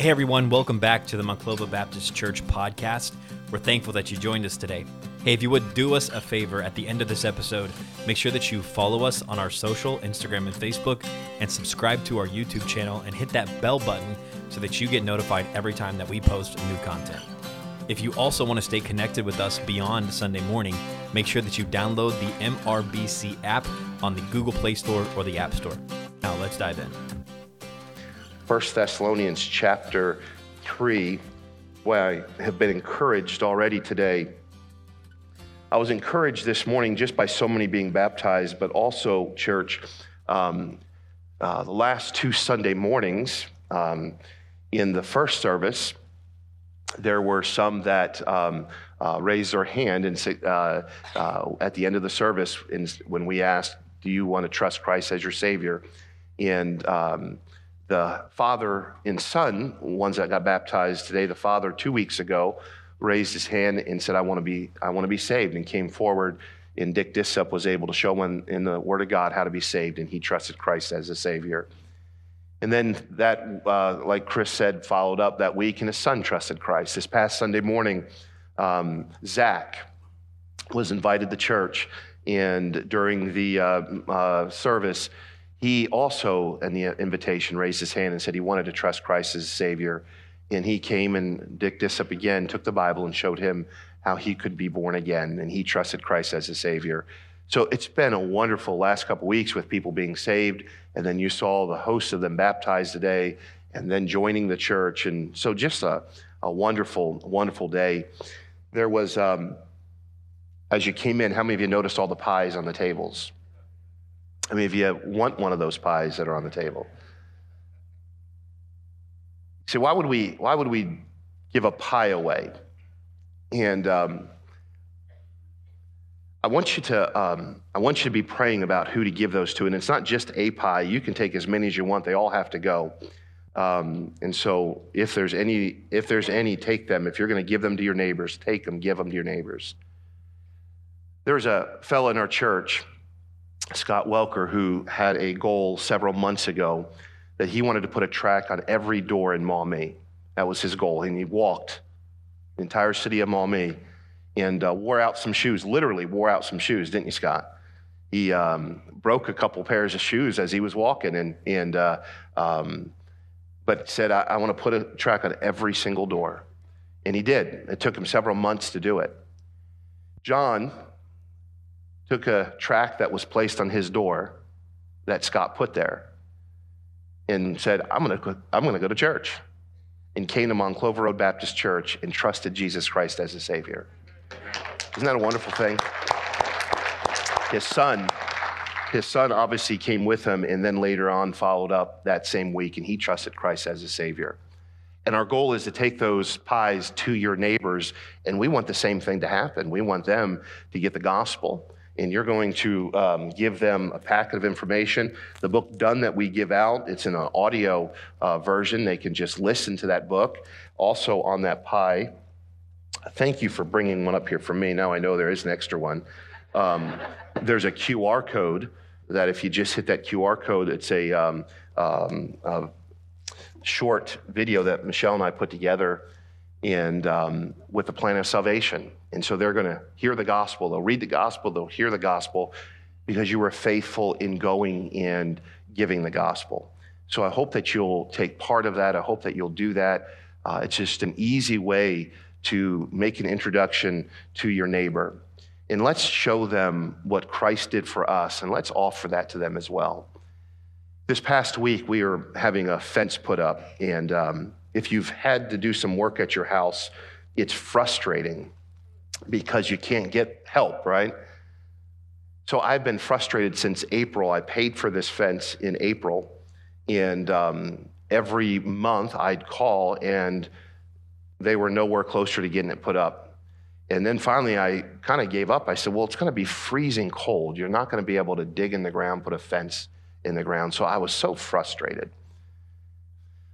Hey everyone, welcome back to the Monclova Baptist Church podcast. We're thankful that you joined us today. Hey, if you would do us a favor at the end of this episode, make sure that you follow us on our social, Instagram and Facebook, and subscribe to our YouTube channel and hit that bell button so that you get notified every time that we post new content. If you also want to stay connected with us beyond Sunday morning, make sure that you download the MRBC app on the Google Play Store or the App Store. Now let's dive in. 1 Thessalonians chapter 3, where I have been encouraged already today. I was encouraged this morning just by so many being baptized, but also, church, the last two Sunday mornings in the first service, there were some that raised their hand and at the end of the service when we asked, do you want to trust Christ as your Savior? And the father and son, ones that got baptized today, the father 2 weeks ago raised his hand and said, I want to be saved, and came forward, and Dick Dissup was able to show him in the Word of God how to be saved, and he trusted Christ as a Savior. And then that, like Chris said, followed up that week, and his son trusted Christ. This past Sunday morning, Zach was invited to church, and during the service, he also, in the invitation, raised his hand and said he wanted to trust Christ as Savior. And he came, and Dick Dissup again took the Bible and showed him how he could be born again. And he trusted Christ as a Savior. So it's been a wonderful last couple weeks with people being saved. And then you saw the host of them baptized today and then joining the church. And so just a wonderful, wonderful day. There was, as you came in, how many of you noticed all the pies on the tables? I mean, if you want one of those pies that are on the table. See, why would we give a pie away? And I want you to be praying about who to give those to. And it's not just a pie. You can take as many as you want. They all have to go. And so if there's any, take them. If you're going to give them to your neighbors, take them, give them to your neighbors. There's a fellow in our church, Scott Welker, who had a goal several months ago that he wanted to put a tract on every door in Maumee. That was his goal. And he walked the entire city of Maumee and wore out some shoes, literally wore out some shoes, didn't you, Scott? He broke a couple pairs of shoes as he was walking, but said, I want to put a tract on every single door. And he did. It took him several months to do it. John took a tract that was placed on his door that Scott put there and said, I'm going to go to church, and came to Monclova Road Baptist Church and trusted Jesus Christ as a Savior. Isn't that a wonderful thing? His son obviously came with him, and then later on followed up that same week, and he trusted Christ as a Savior. And our goal is to take those pies to your neighbors, and we want the same thing to happen. We want them to get the gospel. And you're going to give them a packet of information. The book Done that we give out, it's in an audio version. They can just listen to that book. Also on that pie, thank you for bringing one up here for me. Now I know there is an extra one. There's a QR code that if you just hit that QR code, it's a short video that Michelle and I put together, and with the plan of salvation. And so they're going to hear the gospel, they'll read the gospel, they'll hear the gospel, because you were faithful in going and giving the gospel. So I hope that you'll take part of that. I hope that you'll do that. It's just an easy way to make an introduction to your neighbor. And let's show them what Christ did for us, and let's offer that to them as well. This past week, we are having a fence put up, and if you've had to do some work at your house, it's frustrating because you can't get help, right? So I've been frustrated since April. I paid for this fence in April, and every month I'd call, and they were nowhere closer to getting it put up. And then finally I kind of gave up. I said, well, it's going to be freezing cold. You're not going to be able to dig in the ground, put a fence in the ground. So I was so frustrated.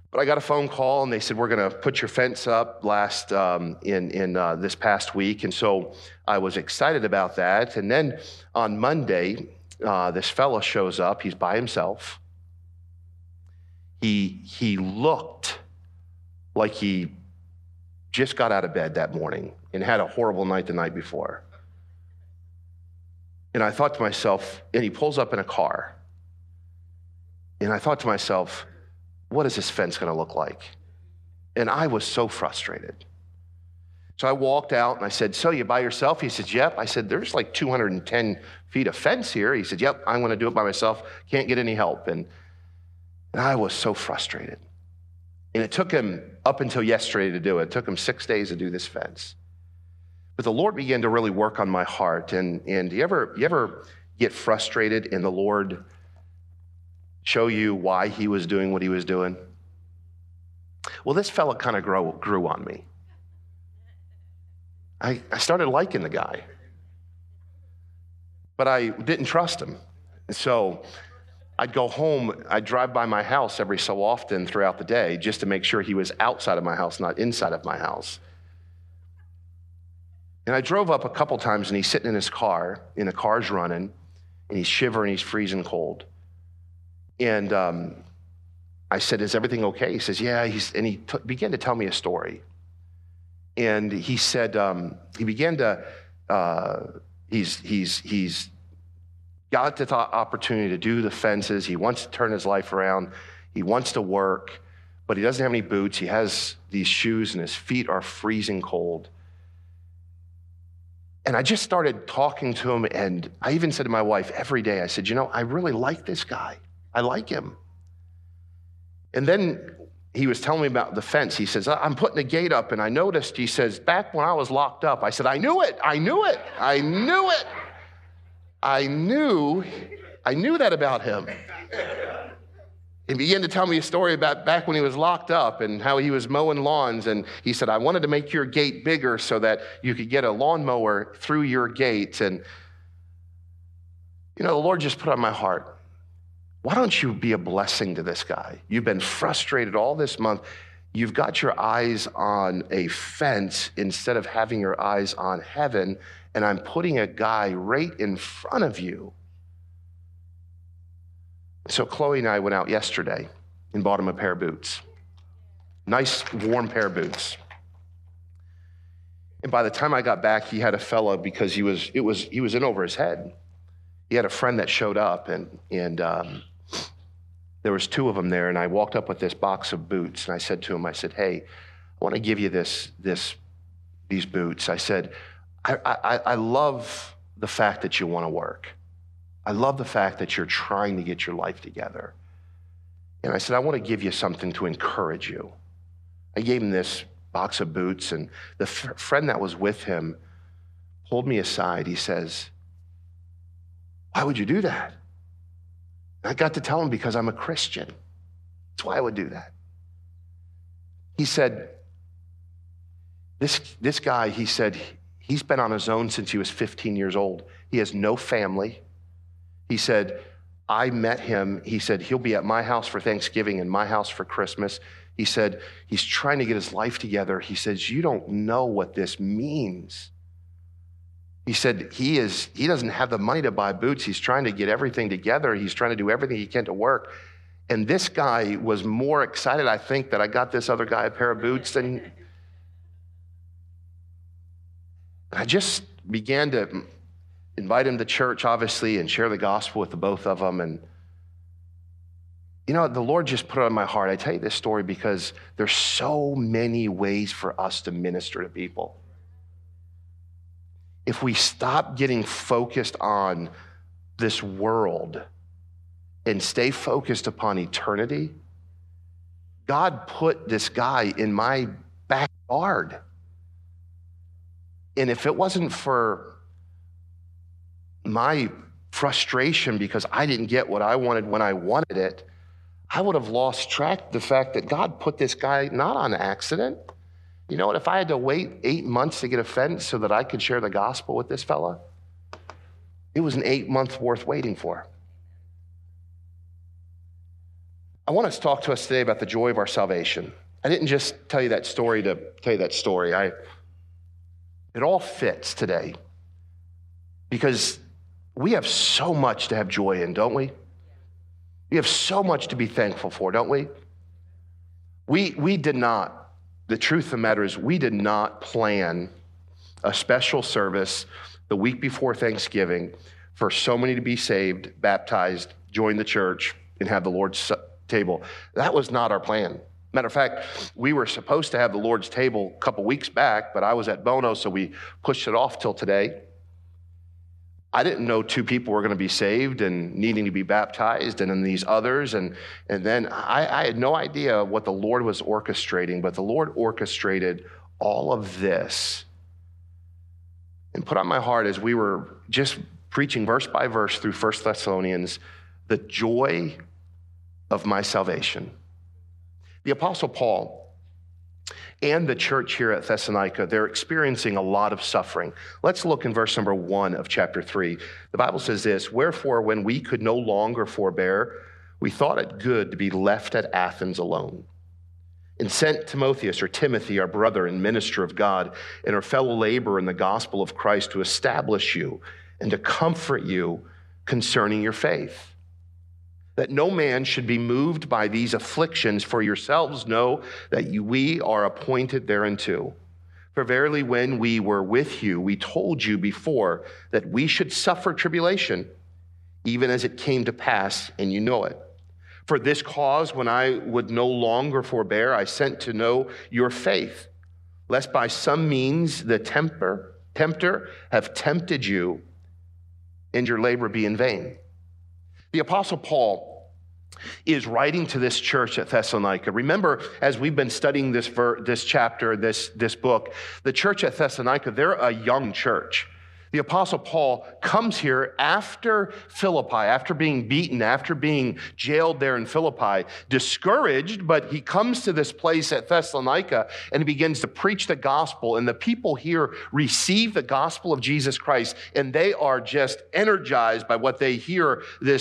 But I got a phone call, and they said, we're going to put your fence up this past week. And so I was excited about that. And then on Monday, this fella shows up. He's by himself. He looked like he just got out of bed that morning and had a horrible night the night before. And I thought to myself, and he pulls up in a car. And I thought to myself, what is this fence going to look like? And I was so frustrated. So I walked out and I said, so you by yourself? He said, yep. I said, there's like 210 feet of fence here. He said, yep, I'm going to do it by myself. Can't get any help. And I was so frustrated. And it took him up until yesterday to do it. It took him 6 days to do this fence. But the Lord began to really work on my heart. And you ever get frustrated and the Lord show you why he was doing what he was doing? Well, this fella kind of grew on me. I started liking the guy, but I didn't trust him. And so I'd go home, I'd drive by my house every so often throughout the day just to make sure he was outside of my house, not inside of my house. And I drove up a couple times and he's sitting in his car and the car's running and he's shivering, he's freezing cold. And I said, is everything okay? He says, yeah. He began to tell me a story. And he said, he began to, he's got the opportunity to do the fences. He wants to turn his life around. He wants to work, but he doesn't have any boots. He has these shoes and his feet are freezing cold. And I just started talking to him. And I even said to my wife every day, I said, you know, I really like this guy. I like him. And then he was telling me about the fence. He says, I'm putting a gate up. And I noticed, he says, back when I was locked up, I said, I knew it. I knew that about him. He began to tell me a story about back when he was locked up and how he was mowing lawns. And he said, I wanted to make your gate bigger so that you could get a lawnmower through your gate. And, you know, the Lord just put on my heart, why don't you be a blessing to this guy? You've been frustrated all this month. You've got your eyes on a fence instead of having your eyes on heaven, and I'm putting a guy right in front of you. So Chloe and I went out yesterday and bought him a pair of boots. Nice, warm pair of boots. And by the time I got back, he had a fellow, because he was in over his head. He had a friend that showed up, and there was two of them there, and I walked up with this box of boots, and I said to him, I said, hey, I want to give you these boots. I said, I love the fact that you want to work. I love the fact that you're trying to get your life together. And I said, I want to give you something to encourage you. I gave him this box of boots, and the friend that was with him pulled me aside. He says, why would you do that? I got to tell him, because I'm a Christian. That's why I would do that. He said, this guy, he said, he's been on his own since he was 15 years old. He has no family. He said, I met him. He said, he'll be at my house for Thanksgiving and my house for Christmas. He said, he's trying to get his life together. He says, you don't know what this means. He said, he doesn't have the money to buy boots. He's trying to get everything together. He's trying to do everything he can to work. And this guy was more excited, I think, that I got this other guy a pair of boots than. I just began to invite him to church, obviously, and share the gospel with the both of them. And, you know, the Lord just put it on my heart. I tell you this story because there's so many ways for us to minister to people. If we stop getting focused on this world and stay focused upon eternity, God put this guy in my backyard. And if it wasn't for my frustration because I didn't get what I wanted when I wanted it, I would have lost track of the fact that God put this guy not on accident. You know what, if I had to wait 8 months to get a fence so that I could share the gospel with this fella, it was an 8 months worth waiting for. I want to talk to us today about the joy of our salvation. I didn't just tell you that story to tell you that story. It all fits today because we have so much to have joy in, don't we? We have so much to be thankful for, don't we? We did not The truth of the matter is we did not plan a special service the week before Thanksgiving for so many to be saved, baptized, join the church, and have the Lord's table. That was not our plan. Matter of fact, we were supposed to have the Lord's table a couple weeks back, but I was at Bono, so we pushed it off till today. I didn't know two people were going to be saved and needing to be baptized, and then these others. And then I had no idea what the Lord was orchestrating, but the Lord orchestrated all of this and put on my heart as we were just preaching verse by verse through 1 Thessalonians, the joy of my salvation. The Apostle Paul and the church here at Thessalonica, they're experiencing a lot of suffering. Let's look in verse number 1 of chapter 3. The Bible says this, "Wherefore, when we could no longer forbear, we thought it good to be left at Athens alone, and sent Timotheus, or Timothy, our brother and minister of God, and our fellow laborer in the gospel of Christ, to establish you and to comfort you concerning your faith. That no man should be moved by these afflictions, for yourselves know that we are appointed thereunto. For verily when we were with you, we told you before that we should suffer tribulation, even as it came to pass, and you know it. For this cause, when I would no longer forbear, I sent to know your faith, lest by some means the tempter have tempted you, and your labor be in vain." The Apostle Paul is writing to this church at Thessalonica. Remember, as we've been studying this chapter, this book, the church at Thessalonica, they're a young church. The Apostle Paul comes here after Philippi, after being beaten, after being jailed there in Philippi, discouraged, but he comes to this place at Thessalonica and he begins to preach the gospel, and the people here receive the gospel of Jesus Christ, and they are just energized by what they hear. They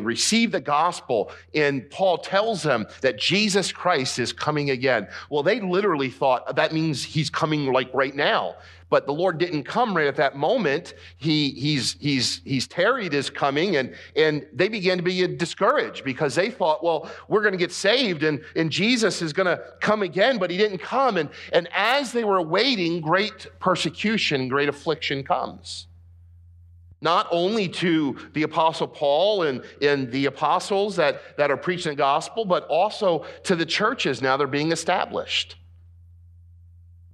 receive the gospel, and Paul tells them that Jesus Christ is coming again. Well, they literally thought that means he's coming like right now. But the Lord didn't come right at that moment. He's tarried his coming, and they began to be discouraged because they thought, well, we're going to get saved, and Jesus is going to come again, but he didn't come. And as they were waiting, great persecution, great affliction comes. Not only to the Apostle Paul and the apostles that are preaching the gospel, but also to the churches now they're being established.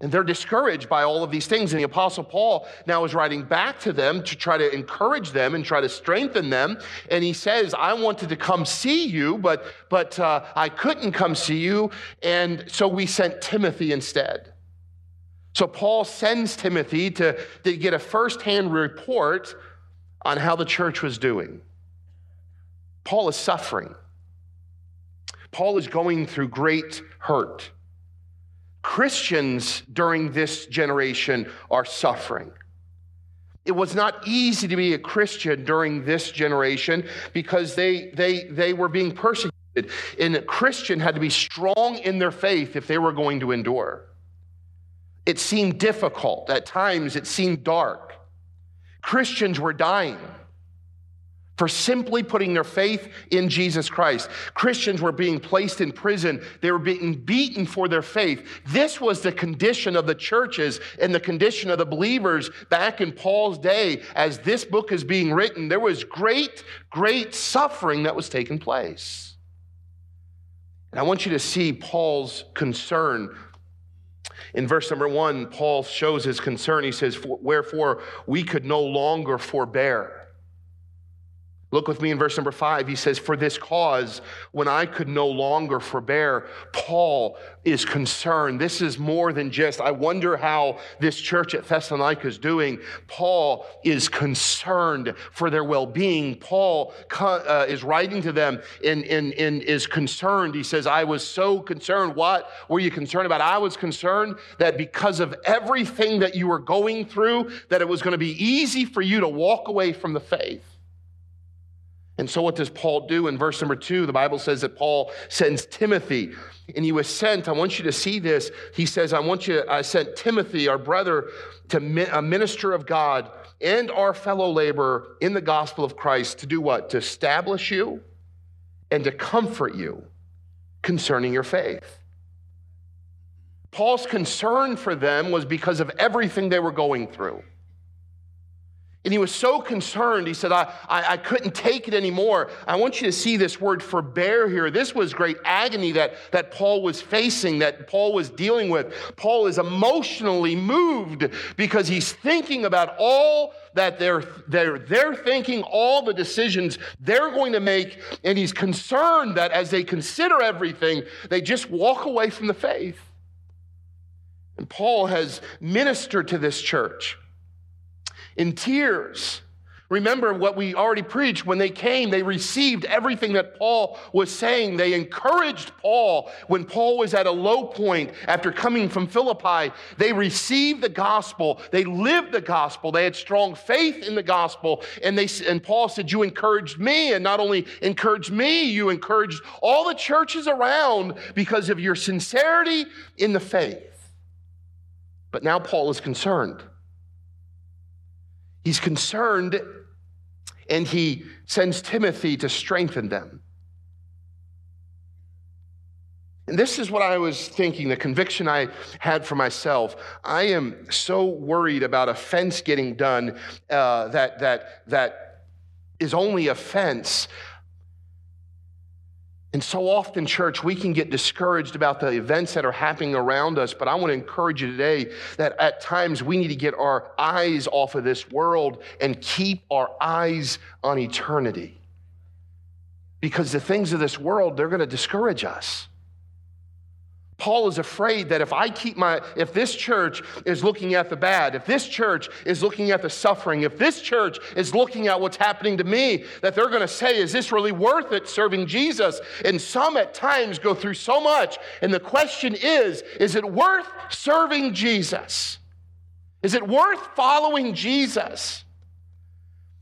And they're discouraged by all of these things. And the Apostle Paul now is writing back to them to try to encourage them and try to strengthen them. And he says, I wanted to come see you, but I couldn't come see you. And so we sent Timothy instead. So Paul sends Timothy to get a firsthand report on how the church was doing. Paul is suffering. Paul is going through great hurt. Christians during this generation are suffering. It was not easy to be a Christian during this generation because they were being persecuted, and a Christian had to be strong in their faith if they were going to endure. It seemed difficult. At times it seemed dark. Christians were dying for simply putting their faith in Jesus Christ. Christians were being placed in prison. They were being beaten for their faith. This was the condition of the churches and the condition of the believers back in Paul's day. As this book is being written, there was great, great suffering that was taking place. And I want you to see Paul's concern. In verse number 1, Paul shows his concern. He says, "Wherefore we could no longer forbear." Look with me in verse number 5. He says, "For this cause, when I could no longer forbear," Paul is concerned. This is more than just, I wonder how this church at Thessalonica is doing. Paul is concerned for their well-being. Paul is writing to them and is concerned. He says, I was so concerned. What were you concerned about? I was concerned that because of everything that you were going through, that it was going to be easy for you to walk away from the faith. And so what does Paul do? In verse number 2, the Bible says that Paul sends Timothy, and he was sent. I want you to see this. He says, I sent Timothy, our brother, a minister of God and our fellow laborer in the gospel of Christ, to do what? To establish you and to comfort you concerning your faith. Paul's concern for them was because of everything they were going through. And he was so concerned, he said, I couldn't take it anymore. I want you to see this word forbear here. This was great agony that Paul was facing, that Paul was dealing with. Paul is emotionally moved because he's thinking about all that they're thinking, all the decisions they're going to make, and he's concerned that as they consider everything, they just walk away from the faith. And Paul has ministered to this church in tears. Remember what we already preached. When they came, they received everything that Paul was saying. They encouraged Paul when Paul was at a low point after coming from Philippi. They received the gospel. They lived the gospel. They had strong faith in the gospel. And Paul said, you encouraged me, and not only encouraged me, you encouraged all the churches around because of your sincerity in the faith. But now Paul is concerned. He's concerned, and he sends Timothy to strengthen them. And this is what I was thinking, the conviction I had for myself. I am so worried about a fence getting done that is only a fence. And so often, church, we can get discouraged about the events that are happening around us, but I want to encourage you today that at times we need to get our eyes off of this world and keep our eyes on eternity. Because the things of this world, they're going to discourage us. Paul is afraid that if this church is looking at the bad, if this church is looking at the suffering, if this church is looking at what's happening to me, that they're going to say, is this really worth it serving Jesus? And some at times go through so much. And the question is it worth serving Jesus? Is it worth following Jesus?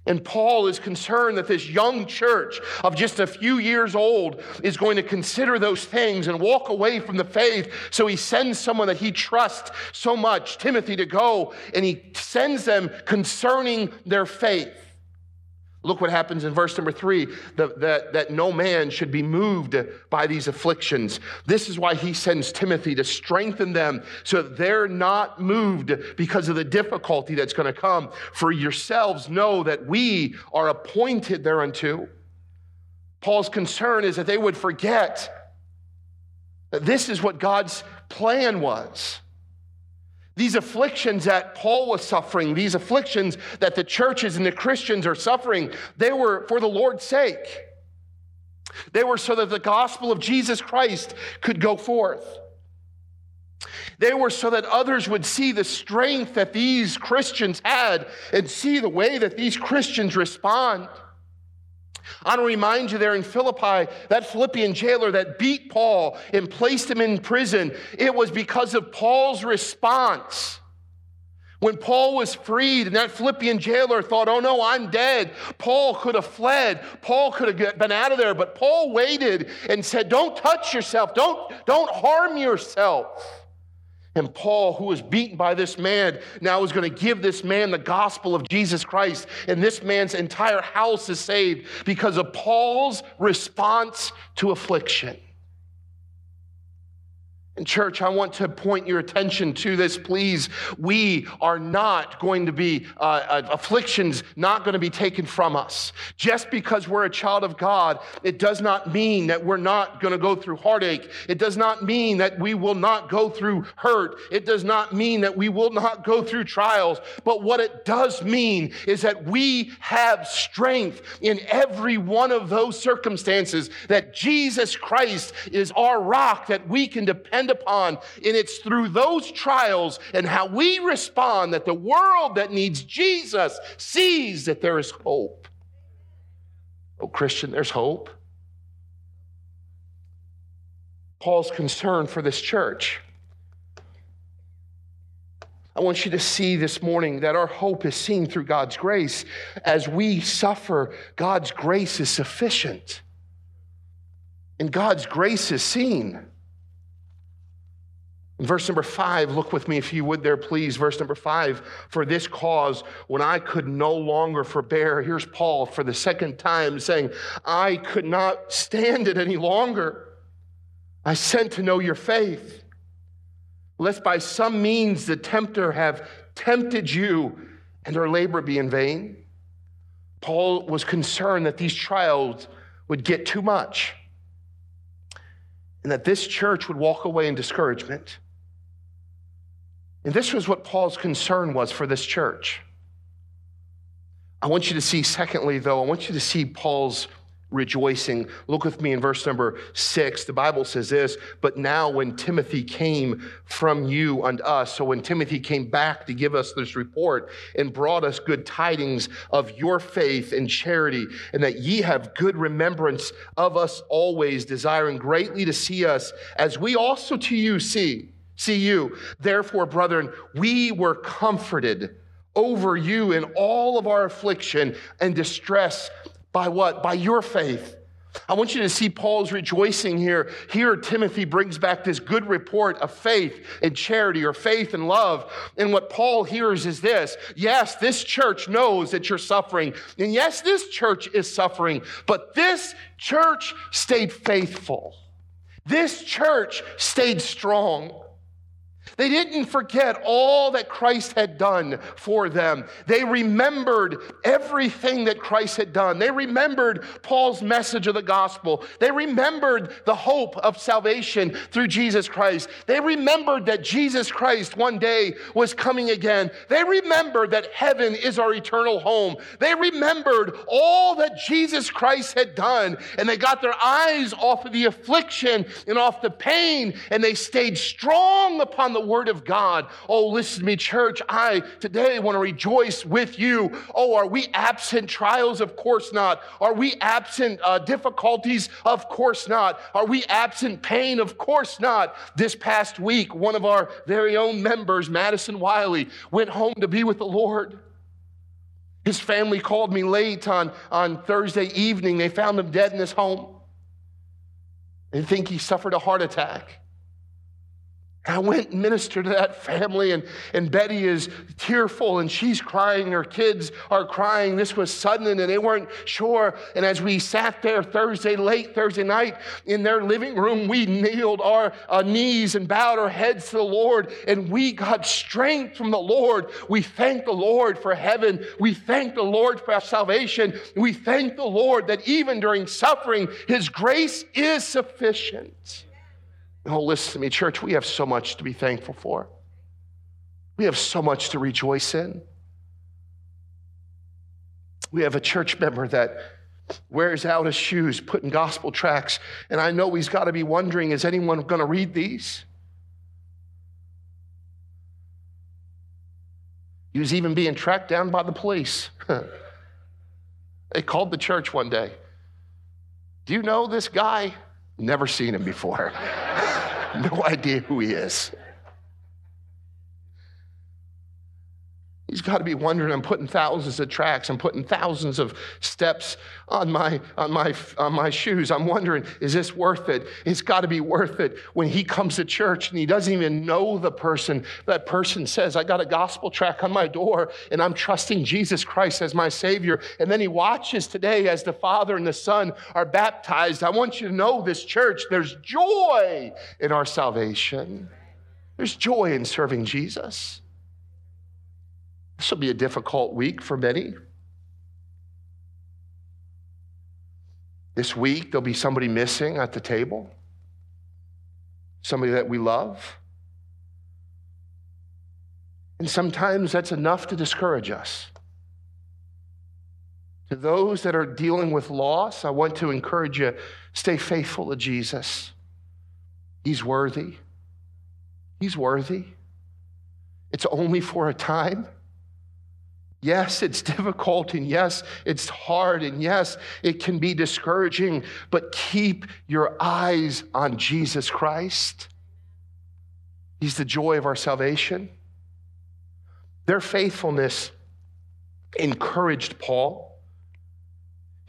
And Paul is concerned that this young church of just a few years old is going to consider those things and walk away from the faith. So he sends someone that he trusts so much, Timothy, to go, and he sends them concerning their faith. Look what happens in verse number 3, that no man should be moved by these afflictions. This is why he sends Timothy to strengthen them so that they're not moved because of the difficulty that's going to come. For yourselves know that we are appointed thereunto. Paul's concern is that they would forget that this is what God's plan was. These afflictions that Paul was suffering, these afflictions that the churches and the Christians are suffering, they were for the Lord's sake. They were so that the gospel of Jesus Christ could go forth. They were so that others would see the strength that these Christians had and see the way that these Christians respond. I want to remind you there in Philippi, that Philippian jailer that beat Paul and placed him in prison, it was because of Paul's response. When Paul was freed and that Philippian jailer thought, oh no, I'm dead, Paul could have fled. Paul could have been out of there, but Paul waited and said, don't touch yourself. Don't harm yourself. And Paul, who was beaten by this man, now is going to give this man the gospel of Jesus Christ. And this man's entire house is saved because of Paul's response to affliction. And church, I want to point your attention to this, please. We are not going to be, affliction's not going to be taken from us. Just because we're a child of God, it does not mean that we're not going to go through heartache. It does not mean that we will not go through hurt. It does not mean that we will not go through trials. But what it does mean is that we have strength in every one of those circumstances, that Jesus Christ is our rock that we can depend upon, and it's through those trials and how we respond that the world that needs Jesus sees that there is hope. Oh, Christian, there's hope. Paul's concern for this church. I want you to see this morning that our hope is seen through God's grace. As we suffer, God's grace is sufficient. And God's grace is seen. Verse number 5, look with me if you would there, please. Verse number 5, for this cause, when I could no longer forbear, here's Paul for the second time saying, I could not stand it any longer. I sent to know your faith, lest by some means the tempter have tempted you and our labor be in vain. Paul was concerned that these trials would get too much and that this church would walk away in discouragement. And this was what Paul's concern was for this church. I want you to see, secondly, though, I want you to see Paul's rejoicing. Look with me in verse number 6. The Bible says this, but now when Timothy came from you unto us, so when Timothy came back to give us this report and brought us good tidings of your faith and charity, and that ye have good remembrance of us always, desiring greatly to see us, as we also to you see you. Therefore, brethren, we were comforted over you in all of our affliction and distress. By what? By your faith. I want you to see Paul's rejoicing here. Here, Timothy brings back this good report of faith and charity, or faith and love. And what Paul hears is this. Yes, this church knows that you're suffering. And yes, this church is suffering. But this church stayed faithful. This church stayed strong. They didn't forget all that Christ had done for them. They remembered everything that Christ had done. They remembered Paul's message of the gospel. They remembered the hope of salvation through Jesus Christ. They remembered that Jesus Christ one day was coming again. They remembered that heaven is our eternal home. They remembered all that Jesus Christ had done, and they got their eyes off of the affliction and off the pain, and they stayed strong upon the word of God. Oh, listen to me, church. I today want to rejoice with you. Oh, are we absent trials? Of course not. Are we absent difficulties? Of course not. Are we absent pain? Of course not. This past week, one of our very own members, Madison Wiley, went home to be with the Lord. His family called me late on Thursday evening. They found him dead in his home. They think he suffered a heart attack. I went and ministered to that family, and Betty is tearful, and she's crying. Her kids are crying. This was sudden, and they weren't sure. And as we sat there late Thursday night in their living room, we kneeled our knees and bowed our heads to the Lord, and we got strength from the Lord. We thank the Lord for heaven. We thank the Lord for our salvation. We thank the Lord that even during suffering, His grace is sufficient. Oh, listen to me, church. We have so much to be thankful for. We have so much to rejoice in. We have a church member that wears out his shoes, putting gospel tracts, and I know he's got to be wondering, is anyone going to read these? He was even being tracked down by the police. They called the church one day. Do you know this guy? Never seen him before. No idea who he is. He's got to be wondering, I'm putting thousands of tracks, I'm putting thousands of steps on my shoes. I'm wondering, is this worth it? It's got to be worth it when he comes to church and he doesn't even know the person. That person says, I got a gospel tract on my door and I'm trusting Jesus Christ as my Savior. And then he watches today as the Father and the Son are baptized. I want you to know this, church, there's joy in our salvation. There's joy in serving Jesus. This will be a difficult week for many. This week, there'll be somebody missing at the table, somebody that we love. And sometimes that's enough to discourage us. To those that are dealing with loss, I want to encourage you, stay faithful to Jesus. He's worthy. He's worthy. It's only for a time. Yes, it's difficult, and yes, it's hard, and yes, it can be discouraging, but keep your eyes on Jesus Christ. He's the joy of our salvation. Their faithfulness encouraged Paul.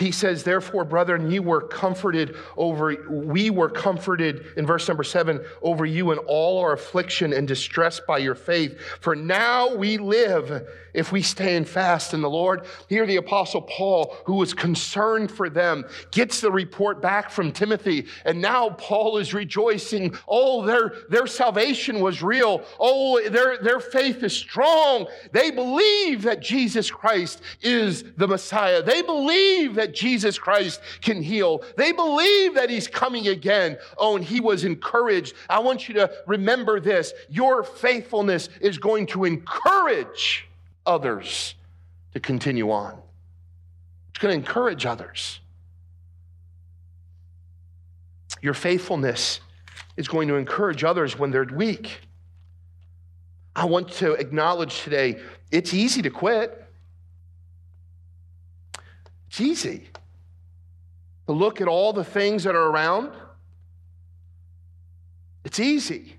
He says, therefore, brethren, we were comforted in verse number 7 over you in all our affliction and distress by your faith. For now we live if we stand fast in the Lord. Here the Apostle Paul, who was concerned for them, gets the report back from Timothy. And now Paul is rejoicing. Oh, their salvation was real. Oh, their faith is strong. They believe that Jesus Christ is the Messiah. They believe that Jesus Christ can heal. They believe that he's coming again. Oh, and he was encouraged. I want you to remember this. Your faithfulness is going to encourage others to continue on. It's going to encourage others. Your faithfulness is going to encourage others when they're weak. I want to acknowledge today, it's easy to quit. It's easy to look at all the things that are around. It's easy.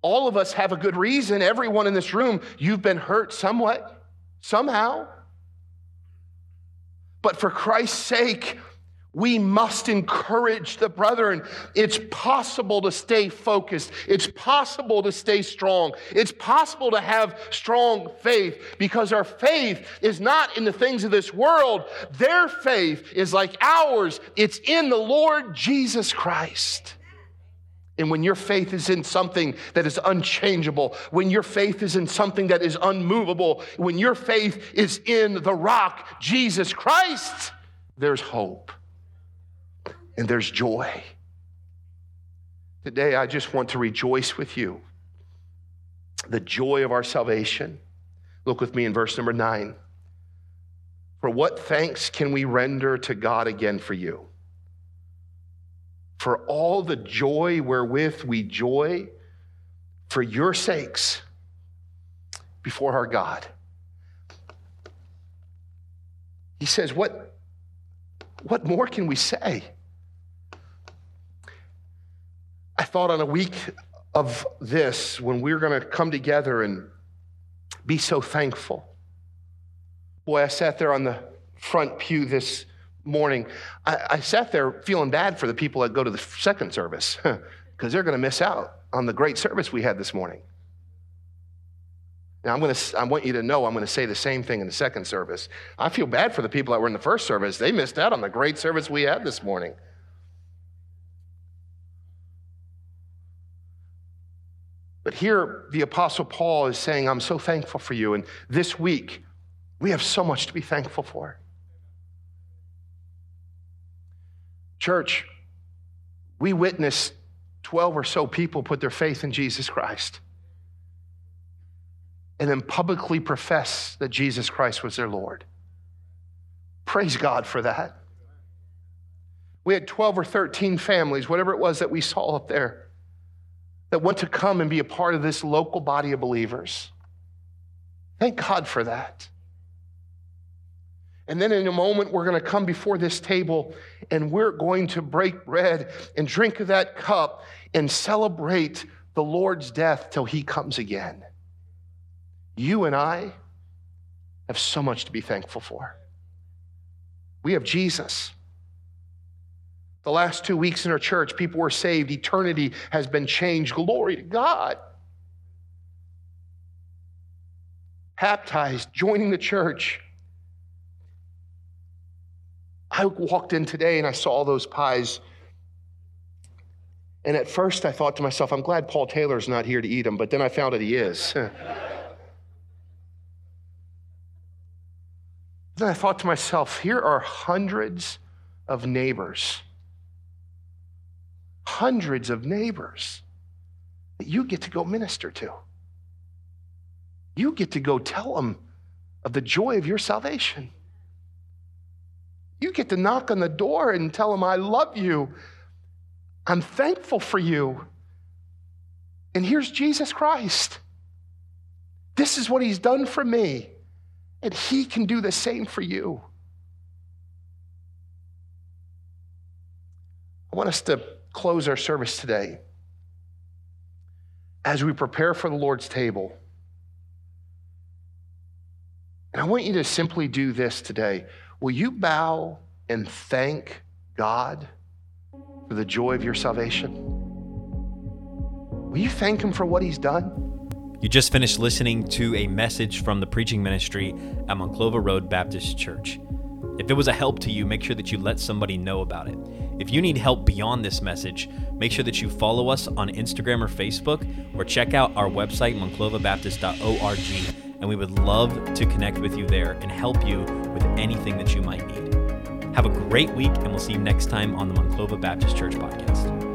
All of us have a good reason. Everyone in this room, you've been hurt somewhat, somehow. But for Christ's sake, we must encourage the brethren. It's possible to stay focused. It's possible to stay strong. It's possible to have strong faith because our faith is not in the things of this world. Their faith is like ours. It's in the Lord Jesus Christ. And when your faith is in something that is unchangeable, when your faith is in something that is unmovable, when your faith is in the rock, Jesus Christ, there's hope. And there's joy. Today, I just want to rejoice with you. The joy of our salvation. Look with me in verse number 9. For what thanks can we render to God again for you? For all the joy wherewith we joy for your sakes before our God. He says, what more can we say? I thought on a week of this, when we were going to come together and be so thankful. Boy, I sat there on the front pew this morning. I sat there feeling bad for the people that go to the second service because they're going to miss out on the great service we had this morning. Now, I want you to know I'm going to say the same thing in the second service. I feel bad for the people that were in the first service. They missed out on the great service we had this morning. But here, the Apostle Paul is saying, I'm so thankful for you. And this week, we have so much to be thankful for. Church, we witnessed 12 or so people put their faith in Jesus Christ and then publicly profess that Jesus Christ was their Lord. Praise God for that. We had 12 or 13 families, whatever it was that we saw up there, that want to come and be a part of this local body of believers. Thank God for that. And then in a moment, we're going to come before this table and we're going to break bread and drink of that cup and celebrate the Lord's death till he comes again. You and I have so much to be thankful for. We have Jesus. The last 2 weeks in our church, people were saved. Eternity has been changed. Glory to God. Baptized, joining the church. I walked in today and I saw all those pies. And at first I thought to myself, I'm glad Paul Taylor's not here to eat them, but then I found out he is. Then I thought to myself, here are hundreds of neighbors. Hundreds of neighbors that you get to go minister to. You get to go tell them of the joy of your salvation. You get to knock on the door and tell them, I love you. I'm thankful for you. And here's Jesus Christ. This is what he's done for me. And he can do the same for you. I want us to close our service today as we prepare for the Lord's table. And I want you to simply do this today. Will you bow and thank God for the joy of your salvation? Will you thank him for what he's done? You just finished listening to a message from the preaching ministry at Monclova Road Baptist Church. If it was a help to you, make sure that you let somebody know about it. If you need help beyond this message, make sure that you follow us on Instagram or Facebook, or check out our website, MonclovaBaptist.org, and we would love to connect with you there and help you with anything that you might need. Have a great week, and we'll see you next time on the Monclova Baptist Church Podcast.